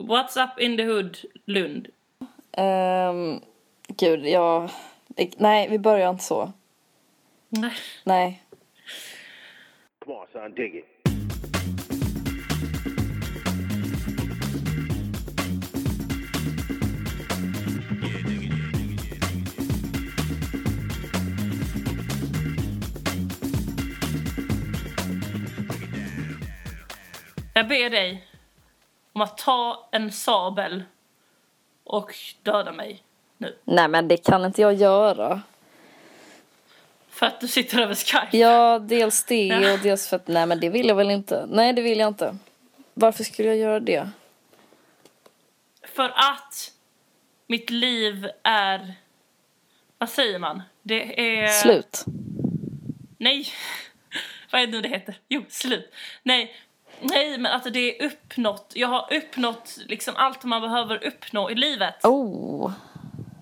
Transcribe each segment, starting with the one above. What's up in the hood, Lund? Gud, jag... Nej, vi börjar inte så. Nej. Nej. Come on, son, dig it. Jag ber dig om att ta en sabel och döda mig nu. Nej, men det kan inte jag göra. För att du sitter över Skype? Ja, dels det och dels för att... Nej, men det vill jag väl inte. Nej, det vill jag inte. Varför skulle jag göra det? För att mitt liv är... Vad säger man? Det är... Slut. Nej. Vad är det nu det heter? Jo, slut. Nej. Nej, men att det är uppnått. Jag har uppnått liksom allt man behöver uppnå i livet. Oh.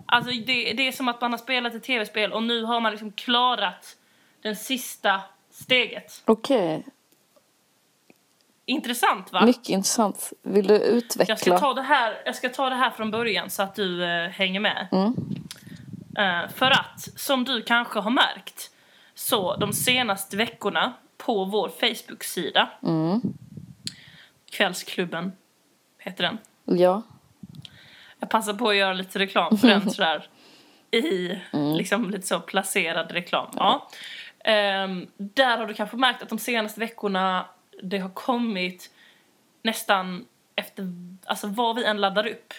Alltså det är som att man har spelat ett tv-spel och nu har man liksom klarat den sista steget. Okej. Intressant, va? Mycket intressant. Vill du utveckla? Jag ska ta det här från början så att du hänger med. Mm. För att, som du kanske har märkt, så de senaste veckorna på vår Facebook-sida. Mm. Kvällsklubben heter den. Ja. Jag passar på att göra lite reklam för den sådär. Liksom lite så placerad reklam. Ja. Där har du kanske märkt att de senaste veckorna det har kommit nästan efter, alltså vad vi än laddar upp,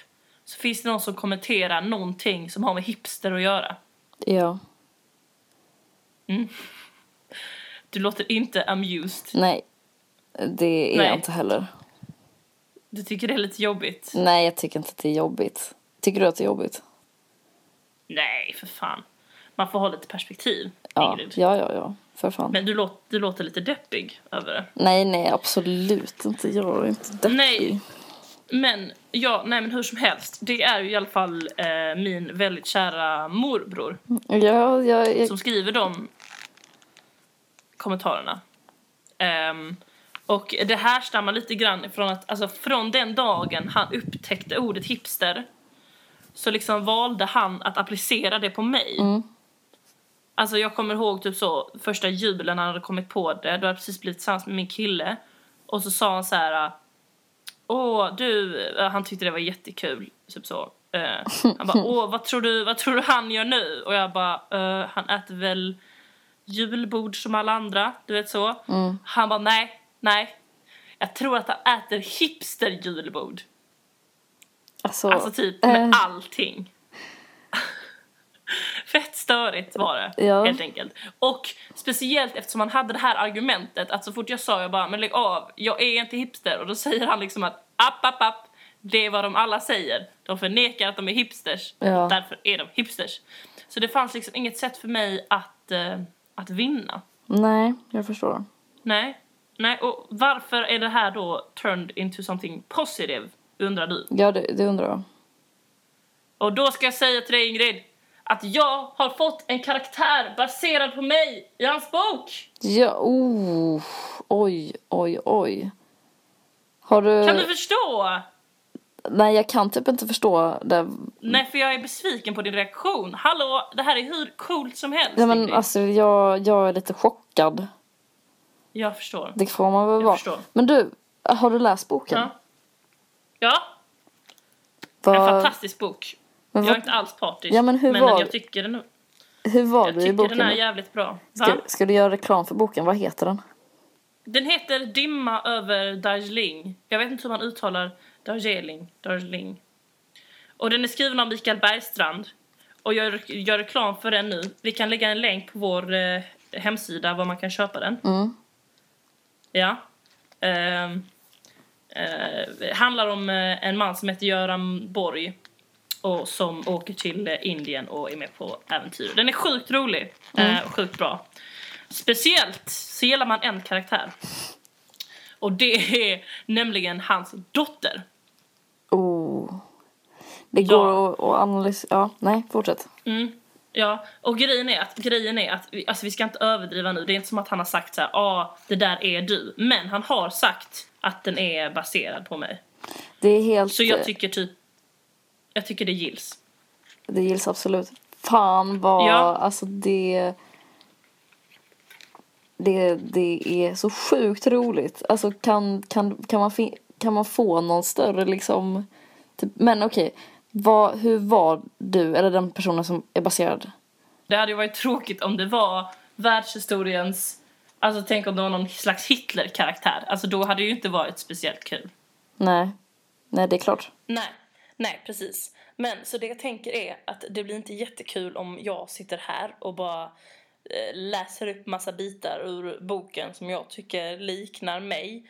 så finns det någon som kommenterar någonting som har med hipster att göra. Ja. Mm. Du låter inte amused. Nej, det är jag inte heller. Du tycker det är lite jobbigt? Nej, jag tycker inte att det är jobbigt. Tycker du att det är jobbigt? Nej, för fan. Man får ha lite perspektiv, Ingrid. Ja, för fan. Men du låter lite deppig över det. Nej, absolut inte. Jag är inte deppig. Nej, men, men hur som helst. Det är ju i alla fall min väldigt kära morbror. Ja, jag... Som skriver dem. Kommentarerna. Och det här stammar lite grann från att, alltså från den dagen han upptäckte ordet hipster, så liksom valde han att applicera det på mig. Mm. Alltså jag kommer ihåg typ så första julen när han hade kommit på det, då hade jag precis blivit tillsammans med min kille, och så sa han så här: åh du, han tyckte det var jättekul typ så. Han bara, åh vad tror du han gör nu? Och jag bara, han äter väl julbord som alla andra, du vet så. Mm. Han bara, nej. Jag tror att han äter hipster julbord. Alltså typ med allting. Fett störigt var det, helt enkelt. Och speciellt eftersom han hade det här argumentet att så fort jag sa, jag bara, men lägg av, jag är inte hipster. Och då säger han liksom att, app, det är vad de alla säger. De förnekar att de är hipsters. Ja. Därför är de hipsters. Så det fanns liksom inget sätt för mig att vinna. Nej, jag förstår. Nej, och varför är det här då turned into something positive, undrar du? Ja, det undrar jag. Och då ska jag säga till dig, Ingrid, att jag har fått en karaktär baserad på mig i hans bok. Ja, oj. Har du... Kan du förstå? Nej, jag kan typ inte förstå det. Nej, för jag är besviken på din reaktion. Hallå, det här är hur coolt som helst. Ja, men alltså, jag är lite chockad. Jag förstår. Det får man väl vara. Men du, har du läst boken? Ja. En fantastisk bok. Men jag är inte alls partisk. Ja, men jag tycker den... Hur var du i boken? Jag tycker den är jävligt bra. Ska du göra reklam för boken? Vad heter den? Den heter Dimma över Darjeeling. Jag vet inte hur man uttalar... Darjeeling. Och den är skriven av Mikael Bergstrand. Och jag gör reklam för den nu. Vi kan lägga en länk på vår hemsida var man kan köpa den. Mm. Ja. Handlar om en man som heter Göran Borg. Och som åker till Indien och är med på äventyr. Den är sjukt rolig. Sjukt bra. Speciellt så gillar man en karaktär. Och det är nämligen hans dotter. Det går att analysera. Ja, nej, fortsätt. Ja, och grejen är att vi ska inte överdriva nu. Det är inte som att han har sagt så här, det där är du. Men han har sagt att den är baserad på mig. Det är helt... Så jag tycker det gills. Det gills absolut. Fan vad... Ja. Alltså det är så sjukt roligt. Alltså kan man få någon större liksom... Typ, men okej, hur var du eller den personen som är baserad? Det hade ju varit tråkigt om det var världshistoriens... Alltså tänk om det var någon slags Hitler-karaktär. Alltså då hade det ju inte varit speciellt kul. Nej, det är klart. Nej, precis. Men så det jag tänker är att det blir inte jättekul om jag sitter här och bara läser upp massa bitar ur boken som jag tycker liknar mig.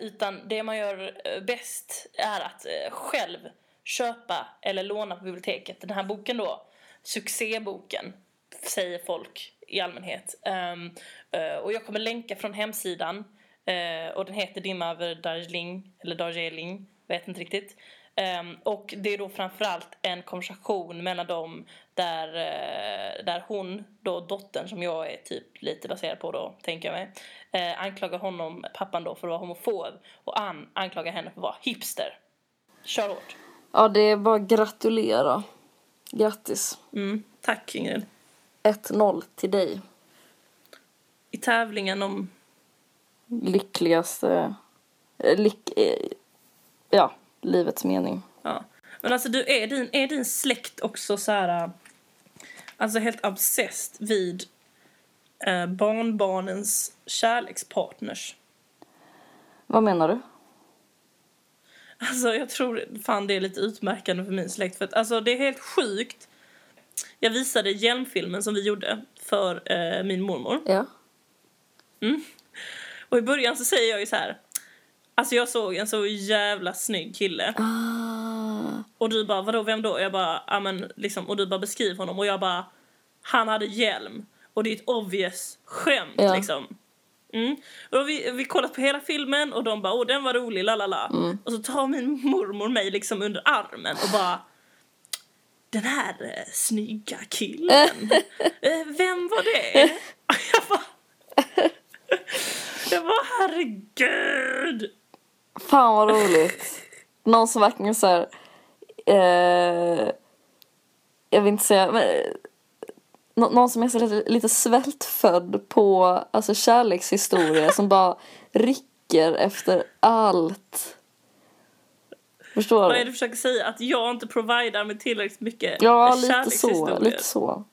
Utan det man gör bäst är att själv köpa eller låna på biblioteket. Den här boken då, succéboken, säger folk i allmänhet. Och jag kommer länka från hemsidan. Och den heter Dimma över Darjeeling. Eller Darjeeling, vet inte riktigt. Och det är då framförallt en konversation mellan dem där hon, då dottern som jag är typ lite baserad på då, tänker jag mig, anklagar honom, pappan då, för att vara homofob, och Ann anklagar henne för att vara hipster. Kör åt. Ja, det är bara gratulera. Grattis. Tack Ingrid. 1-0 till dig. I tävlingen om lyckligaste livets mening. Ja. Men alltså du är din släkt också så här, alltså helt obsessed vid barnbarnens kärlekspartners. Vad menar du? Alltså jag tror fan det är lite utmärkande för min släkt, för att alltså det är helt sjukt. Jag visade hjälmfilmen som vi gjorde för min mormor. Ja. Mm. Och i början så säger jag ju så här: alltså jag såg en så jävla snygg kille. Och du bara, vadå, vem då? Jag bara, ja men liksom. Och du bara, beskriv honom. Och jag bara, han hade hjälm. Och det är ett obvious skämt, ja. Liksom. Mm. Och vi kollade på hela filmen. Och de bara, åh den var rolig, lalala. Mm. Och så tar min mormor mig liksom under armen och bara, den här snygga killen. Vem var det? Och jag bara, herregud. Fan vad roligt. Någon som verkligen så här, jag vill inte säga, men någon som är så lite svältfödd på alltså kärlekshistoria som bara rycker efter allt. Förstår du? Vad är det du försöker säga? Att jag inte providar med tillräckligt mycket kärlekshistorier? Ja, lite så.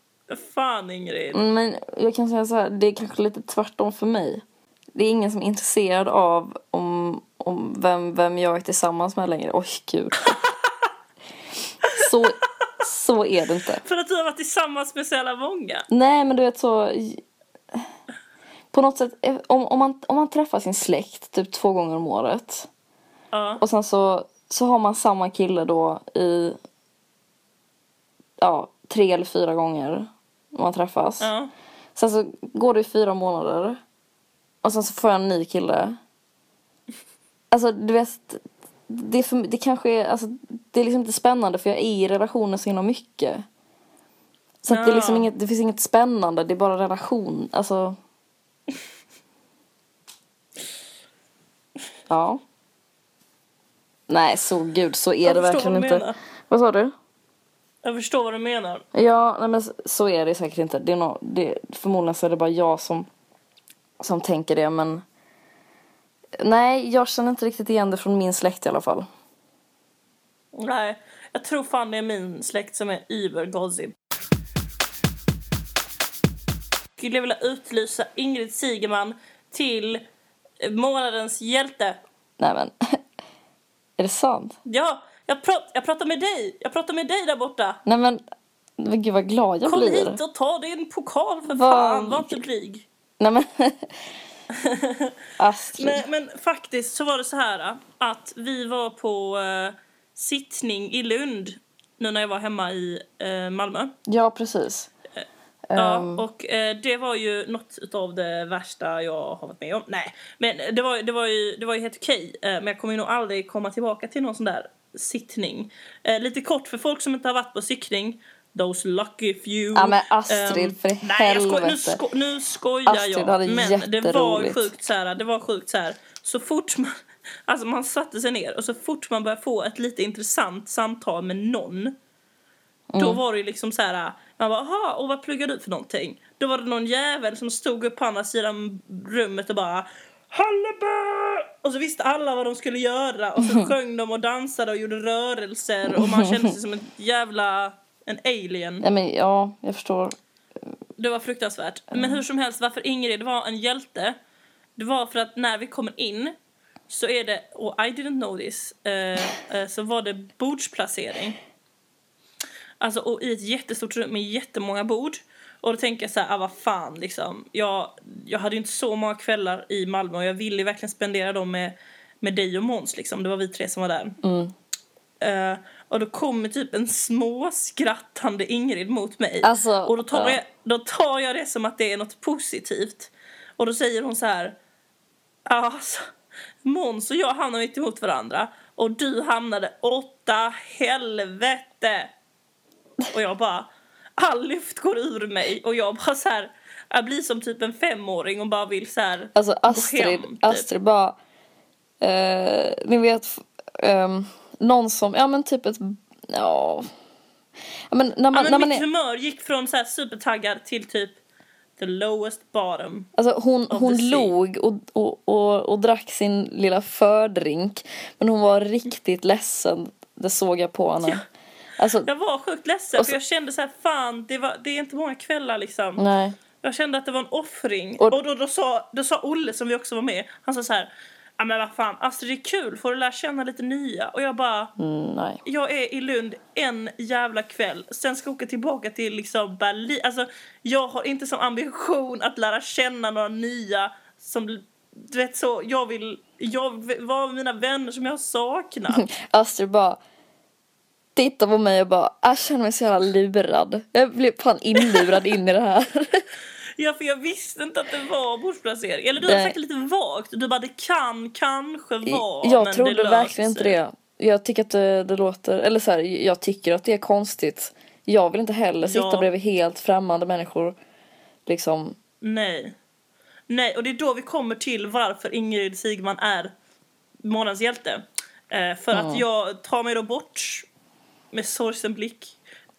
Fan Ingrid. Men jag kan säga så här, det är kanske lite tvärtom för mig. Det är ingen som är intresserad av om vem jag är tillsammans med längre. Oj, gud. Så är det inte. För att du har varit tillsammans med så jävla många. Nej, men du vet så... På något sätt, om man träffar sin släkt typ 2 gånger om året. Och sen så har man samma kille då i... 3 eller 4 gånger när man träffas. Sen så går det 4 månader... Och sen så får jag en ny kille. Alltså du vet, det kanske är, alltså, det är liksom inte spännande, för jag är i relationer så himla mycket. Så att det är liksom inget, det finns inget spännande, det är bara relation. Alltså. Ja. Nej, så gud, så är det verkligen inte. Menar. Vad sa du? Jag förstår vad du menar. Ja, nej, men så är det säkert inte. Det är förmodligen så är det bara jag som tänker det, men nej, jag känner inte riktigt igen det från min släkt i alla fall. Nej, jag tror fan det är min släkt som är übergossip. Skulle jag vilja utlysa Ingrid Sigeman till månadens hjälte. Nej men, är det sant? Ja, jag pratar med dig. Jag pratar med dig där borta. Nej men gud vad glad jag blir. Kom hit och ta din pokal för fan, var inte blyg. Nej, men. men faktiskt så var det så här att vi var på sittning i Lund nu när jag var hemma i Malmö. Ja, precis. Och det var ju något av det värsta jag har varit med om. Nej, men det var ju helt okej. Men jag kommer ju nog aldrig komma tillbaka till någon sån där sittning. Lite kort för folk som inte har varit på sittning. Those lucky few. Ja men Astrid, för helvete. Nej, nu skojar Astrid, jag. Men det var sjukt så här. Så fort man Alltså man satte sig ner och så fort man började få ett lite intressant samtal med någon. Mm. Då var det ju liksom så här, man bara, aha, och vad pluggar du för någonting? Då var det någon jävel som stod upp på andra sidan rummet och bara, Hallebö! Och så visste alla vad de skulle göra. Och så sjöng de och dansade och gjorde rörelser. Och man kände sig som en jävla, en alien. Ja, men, ja, jag förstår. Det var fruktansvärt. Men hur som helst, varför Ingrid var en hjälte, det var för att när vi kommer in så är det, och I didn't know this, så var det bordsplacering. Alltså, och i ett jättestort rum med jättemånga bord. Och då tänker jag så här, vad fan liksom. Jag hade ju inte så många kvällar i Malmö. Och jag ville verkligen spendera dem med dig och Måns liksom. Det var vi tre som var där. Mm. Och då kommer typ en småskrattande Ingrid mot mig. Alltså, och då tar jag det som att det är något positivt. Och då säger hon så här. Alltså, Måns och jag hamnade inte emot varandra. Och du hamnade åtta helvete. Och jag bara... All luft går ur mig. Och jag bara så här... Jag blir som typ en femåring och bara vill så här... Alltså Astrid, hem, typ. Astrid bara... ni vet... någon som... Ja men typ ett... Ja... Men när man mitt humör gick från så här supertaggad till typ... The lowest bottom. Alltså hon log och drack sin lilla fördrink. Men hon var riktigt ledsen. Det såg jag på henne. Ja. Alltså, jag var sjukt ledsen för jag kände så här, fan, det är inte många kvällar liksom. Nej. Jag kände att det var en offring. Och då sa Olle som vi också var med. Han sa så här, ja men vad fan, Astrid, det är kul, får du lära känna lite nya. Och jag bara, nej. Jag är i Lund en jävla kväll. Sen ska jag åka tillbaka till liksom Berlin. Alltså jag har inte som ambition att lära känna några nya som... Du vet så, jag vill vara med mina vänner som jag saknar. Astrid bara... Titta på mig och bara, jag känner mig så jävla lurad. Jag blev fan inlurad in i det här. Ja, för jag visste inte att det var bordsplacering. Eller du har sagt lite vagt. Du bara, det kanske var. Jag trodde verkligen inte det. Jag tycker att det låter, eller så här, jag tycker att det är konstigt. Jag vill inte heller sitta bredvid helt främmande människor. Liksom. Nej, och det är då vi kommer till varför Ingrid Sigeman är månadens hjälte. För att jag tar mig då bort... med sorgsen blick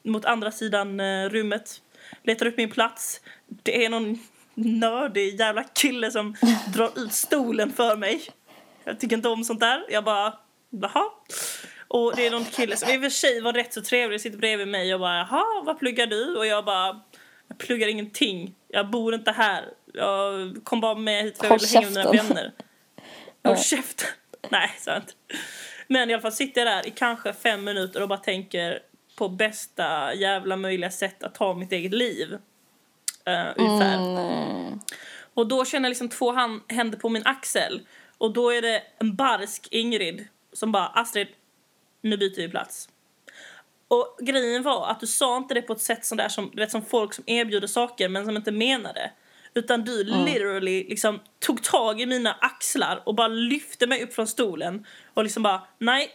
mot andra sidan rummet. Letar upp min plats. Det är någon nördig jävla kille som drar ut stolen för mig. Jag tycker inte om sånt där. Jag bara, jaha. Och det är någon kille som i och för sig var rätt så trevlig. Sitter bredvid mig och bara, jaha, vad pluggar du? Och jag bara, jag pluggar ingenting. Jag bor inte här. Jag kom bara med hit för jag ville hänga med mina vänner. Håll käften. Nej, så inte. Men i alla fall sitter jag där i kanske 5 minuter och bara tänker på bästa jävla möjliga sätt att ta mitt eget liv. Ungefär. Mm. Och då känner jag liksom 2 händer på min axel. Och då är det en barsk Ingrid som bara, Astrid, nu byter vi plats. Och grejen var att du sa inte det på ett sätt som, där som, du vet, som folk som erbjuder saker men som inte menar det. Utan du literally liksom tog tag i mina axlar och bara lyfte mig upp från stolen. Och liksom bara, nej,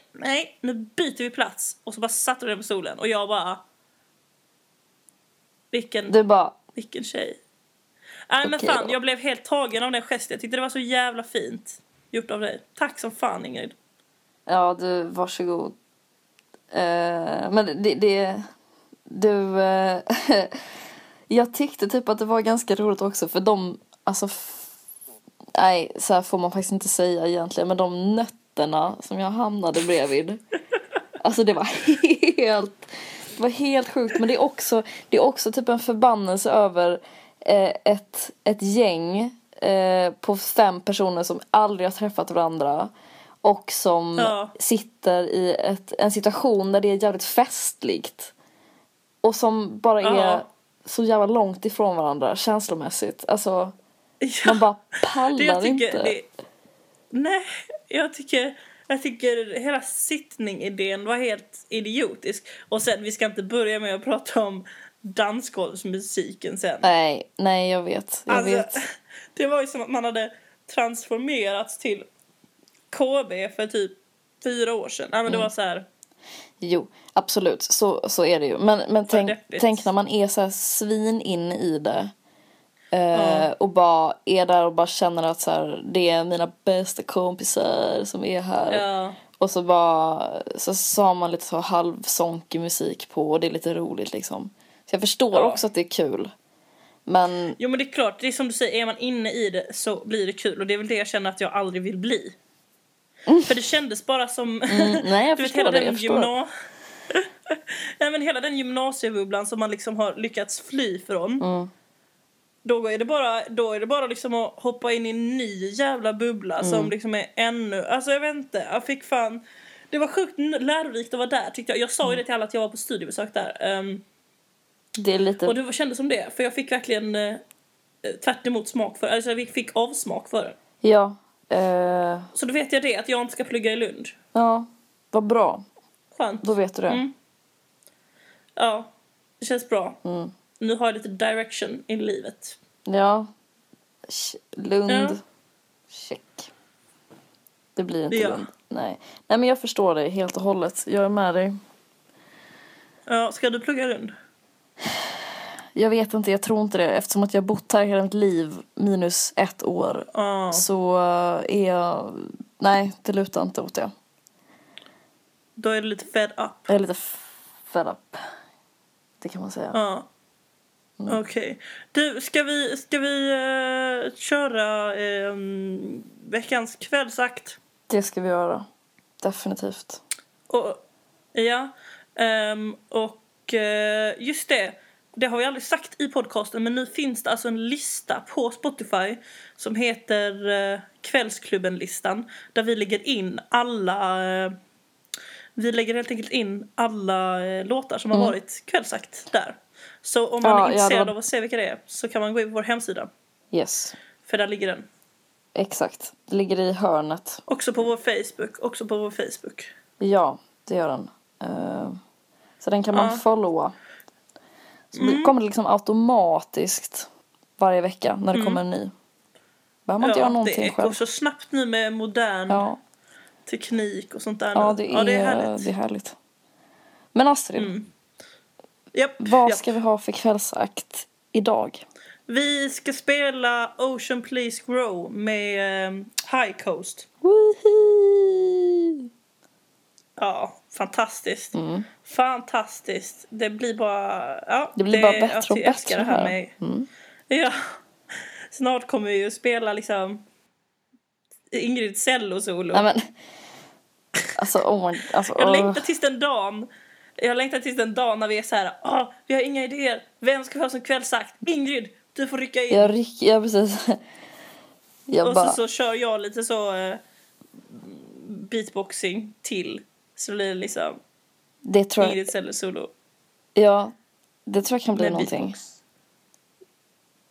nu byter vi plats. Och så bara satte du dig på stolen. Och jag bara, vilken tjej. Nej, men fan, jag blev helt tagen av den gesten. Jag tyckte det var så jävla fint gjort av dig. Tack som fan, Ingrid. Ja, du, varsågod. Men jag tyckte typ att det var ganska roligt också. För de, alltså... nej, så här får man faktiskt inte säga egentligen. Men de nötterna som jag hamnade bredvid. Alltså det var helt sjukt. Men det är också typ en förbannelse över ett gäng på 5 personer som aldrig har träffat varandra. Och som sitter i en situation där det är jävligt festligt. Och som bara är... så jävla långt ifrån varandra känslomässigt. Alltså, man bara pallar inte. Nej, jag tycker hela sittning-idén var helt idiotisk. Och sen, vi ska inte börja med att prata om dansgolvsmusiken sen. Nej, jag vet. Det var ju som att man hade transformerats till KB för typ 4 år sedan. Nej, men det var så här... Jo, absolut. Så är det ju. Men tänk när man är så här svin in i det. Och bara är där och bara känner att så här, det är mina bästa kompisar som är här. Och så bara så har man lite så halvsonkig musik på och det är lite roligt liksom. Så jag förstår också att det är kul. Men... Jo men det är klart, det är som du säger, är man inne i det så blir det kul. Och det är väl det jag känner att jag aldrig vill bli. För det kändes bara som nej, jag förstår det, jag förstår. Nej men hela den gymnasiebubblan som man liksom har lyckats fly från. Då är det bara liksom att hoppa in i en ny jävla bubbla som liksom är ännu, alltså jag vet inte, jag fick fan, det var sjukt lärorikt att vara där tyckte jag. Jag sa ju det till alla att jag var på studiebesök där. Det är lite... Och det kändes som det, för jag fick verkligen tvärt emot smak för, alltså jag fick avsmak för det. Ja. Så då vet jag det, att jag inte ska plugga i Lund. Ja, vad bra. Skönt. Då vet du det. Ja, det känns bra. Nu har jag lite direction i livet. Ja. Lund. Ja. Check. Det blir inte Lund. Nej. Nej, men jag förstår dig helt och hållet. Jag är med dig. Ja, ska du plugga Lund? Jag vet inte, jag tror inte det. Eftersom att jag bott här hela mitt liv minus 1 år så är jag... Nej, det lutar inte åt det. Då är du lite fed up. Jag är lite fed up. Det kan man säga. Okej. Du, ska vi köra veckans kvällsakt? Det ska vi göra. Definitivt. Och just det. Det har vi aldrig sagt i podcasten, men nu finns det alltså en lista på Spotify som heter Kvällsklubben-listan, där vi lägger in alla... Vi lägger helt enkelt in alla låtar som har varit kvällsakt där. Så om man är intresserad av att se vilka det är så kan man gå in på vår hemsida. Yes. För där ligger den. Exakt, det ligger i hörnet. Också på vår Facebook. Ja, det gör den. Så den kan man followa. Så det kommer liksom automatiskt varje vecka när det kommer en ny. Behöver man inte göra någonting själv. Det går så snabbt nu med modern... Ja. Teknik och sånt där. Det är härligt. Det är härligt. Men Astrid. Vad ska vi ha för kvällsakt idag? Vi ska spela Ocean Please Grow med High Coast. Woohoo! Ja, fantastiskt. Fantastiskt. Det blir bara bättre och bättre det här med. Ja. Snart kommer vi ju spela liksom Ingrid cello-solo. Nej men alltså, Jag längtar tills den dagen när vi är så här, vi har inga idéer. Vem ska ha som kvällsakt? Ingrid, du får rycka in. Jag precis. Så kör jag lite så beatboxing till, så blir det liksom det tror jag, Ingrid cello-solo. Ja, det tror jag kan bli någonting.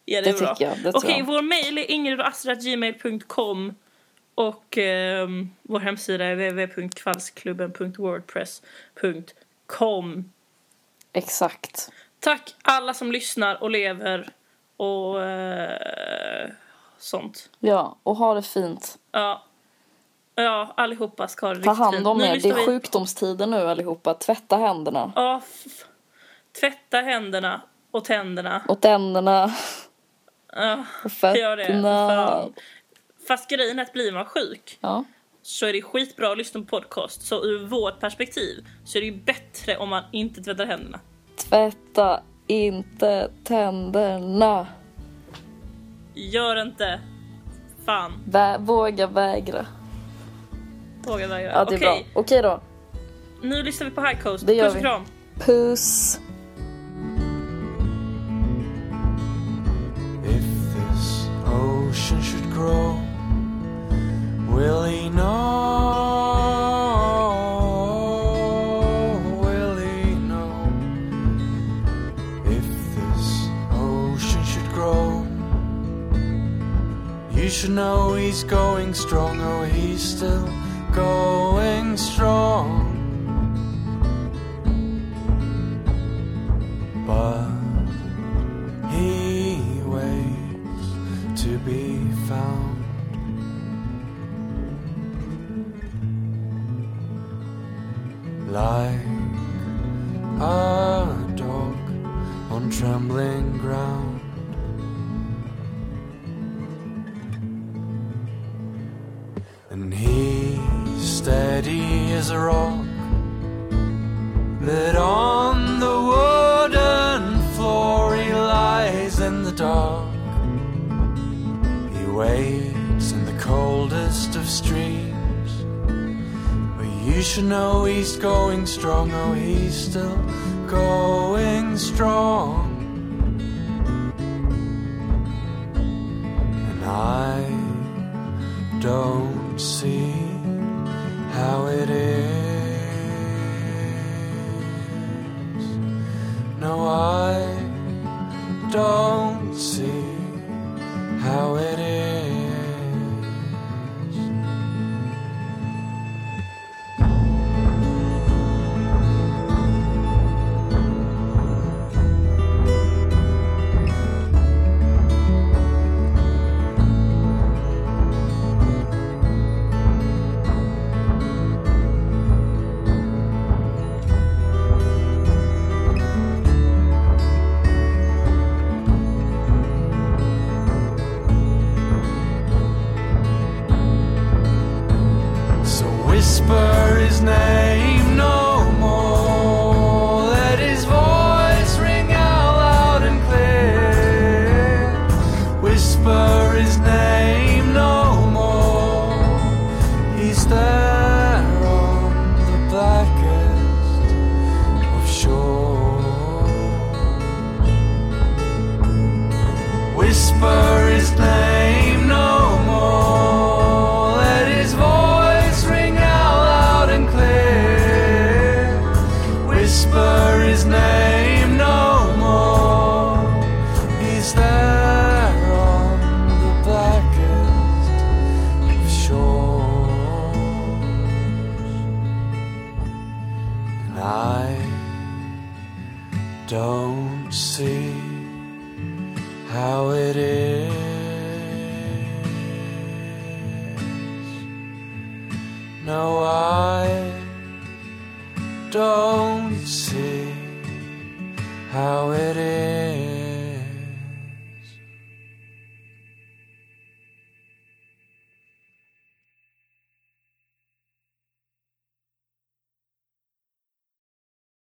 Ja, det är bra. Okej, vår mejl är ingridastra@gmail.com. Och vår hemsida är www.kvallsklubben.wordpress.com. Exakt. Tack alla som lyssnar och lever och sånt. Ja, och ha det fint. Ja, allihopa ska ha det riktigt fint. Ta hand om er, det är sjukdomstider nu allihopa. Tvätta händerna. Ja, tvätta händerna och tänderna. Och tänderna. Ja, och fötterna. Gör det. Fan. Fast grejen är att blir man sjuk så är det skitbra att lyssna på podcast. Så ur vårt perspektiv så är det ju bättre om man inte tvättar händerna. Tvätta inte tänderna. Gör inte. Fan. Våga vägra. Våga vägra. Ja, det är bra. Okej då. Nu lyssnar vi på High Coast. Det gör vi. Puss och kram. Puss. If this ocean should grow, will he know? Will he know? If this ocean should grow, you should know he's going strong. Oh, he's still going strong. But he waits to be found. Like a dog on trembling ground. is a rock, but on the wooden floor he lies in the dark. He waits in the coldest of streams, but you should know he's going strong. Oh, he's still going strong. And I don't see how it is. No, I don't see how it is. Whisper his name no more, let his voice ring out loud and clear. Whisper his name no more, he's there on the blackest of shores. Whisper his name no more, let his voice whisper his name no more, he's there on the blackest of shores. And I don't see how it is. No, I don't see how it is.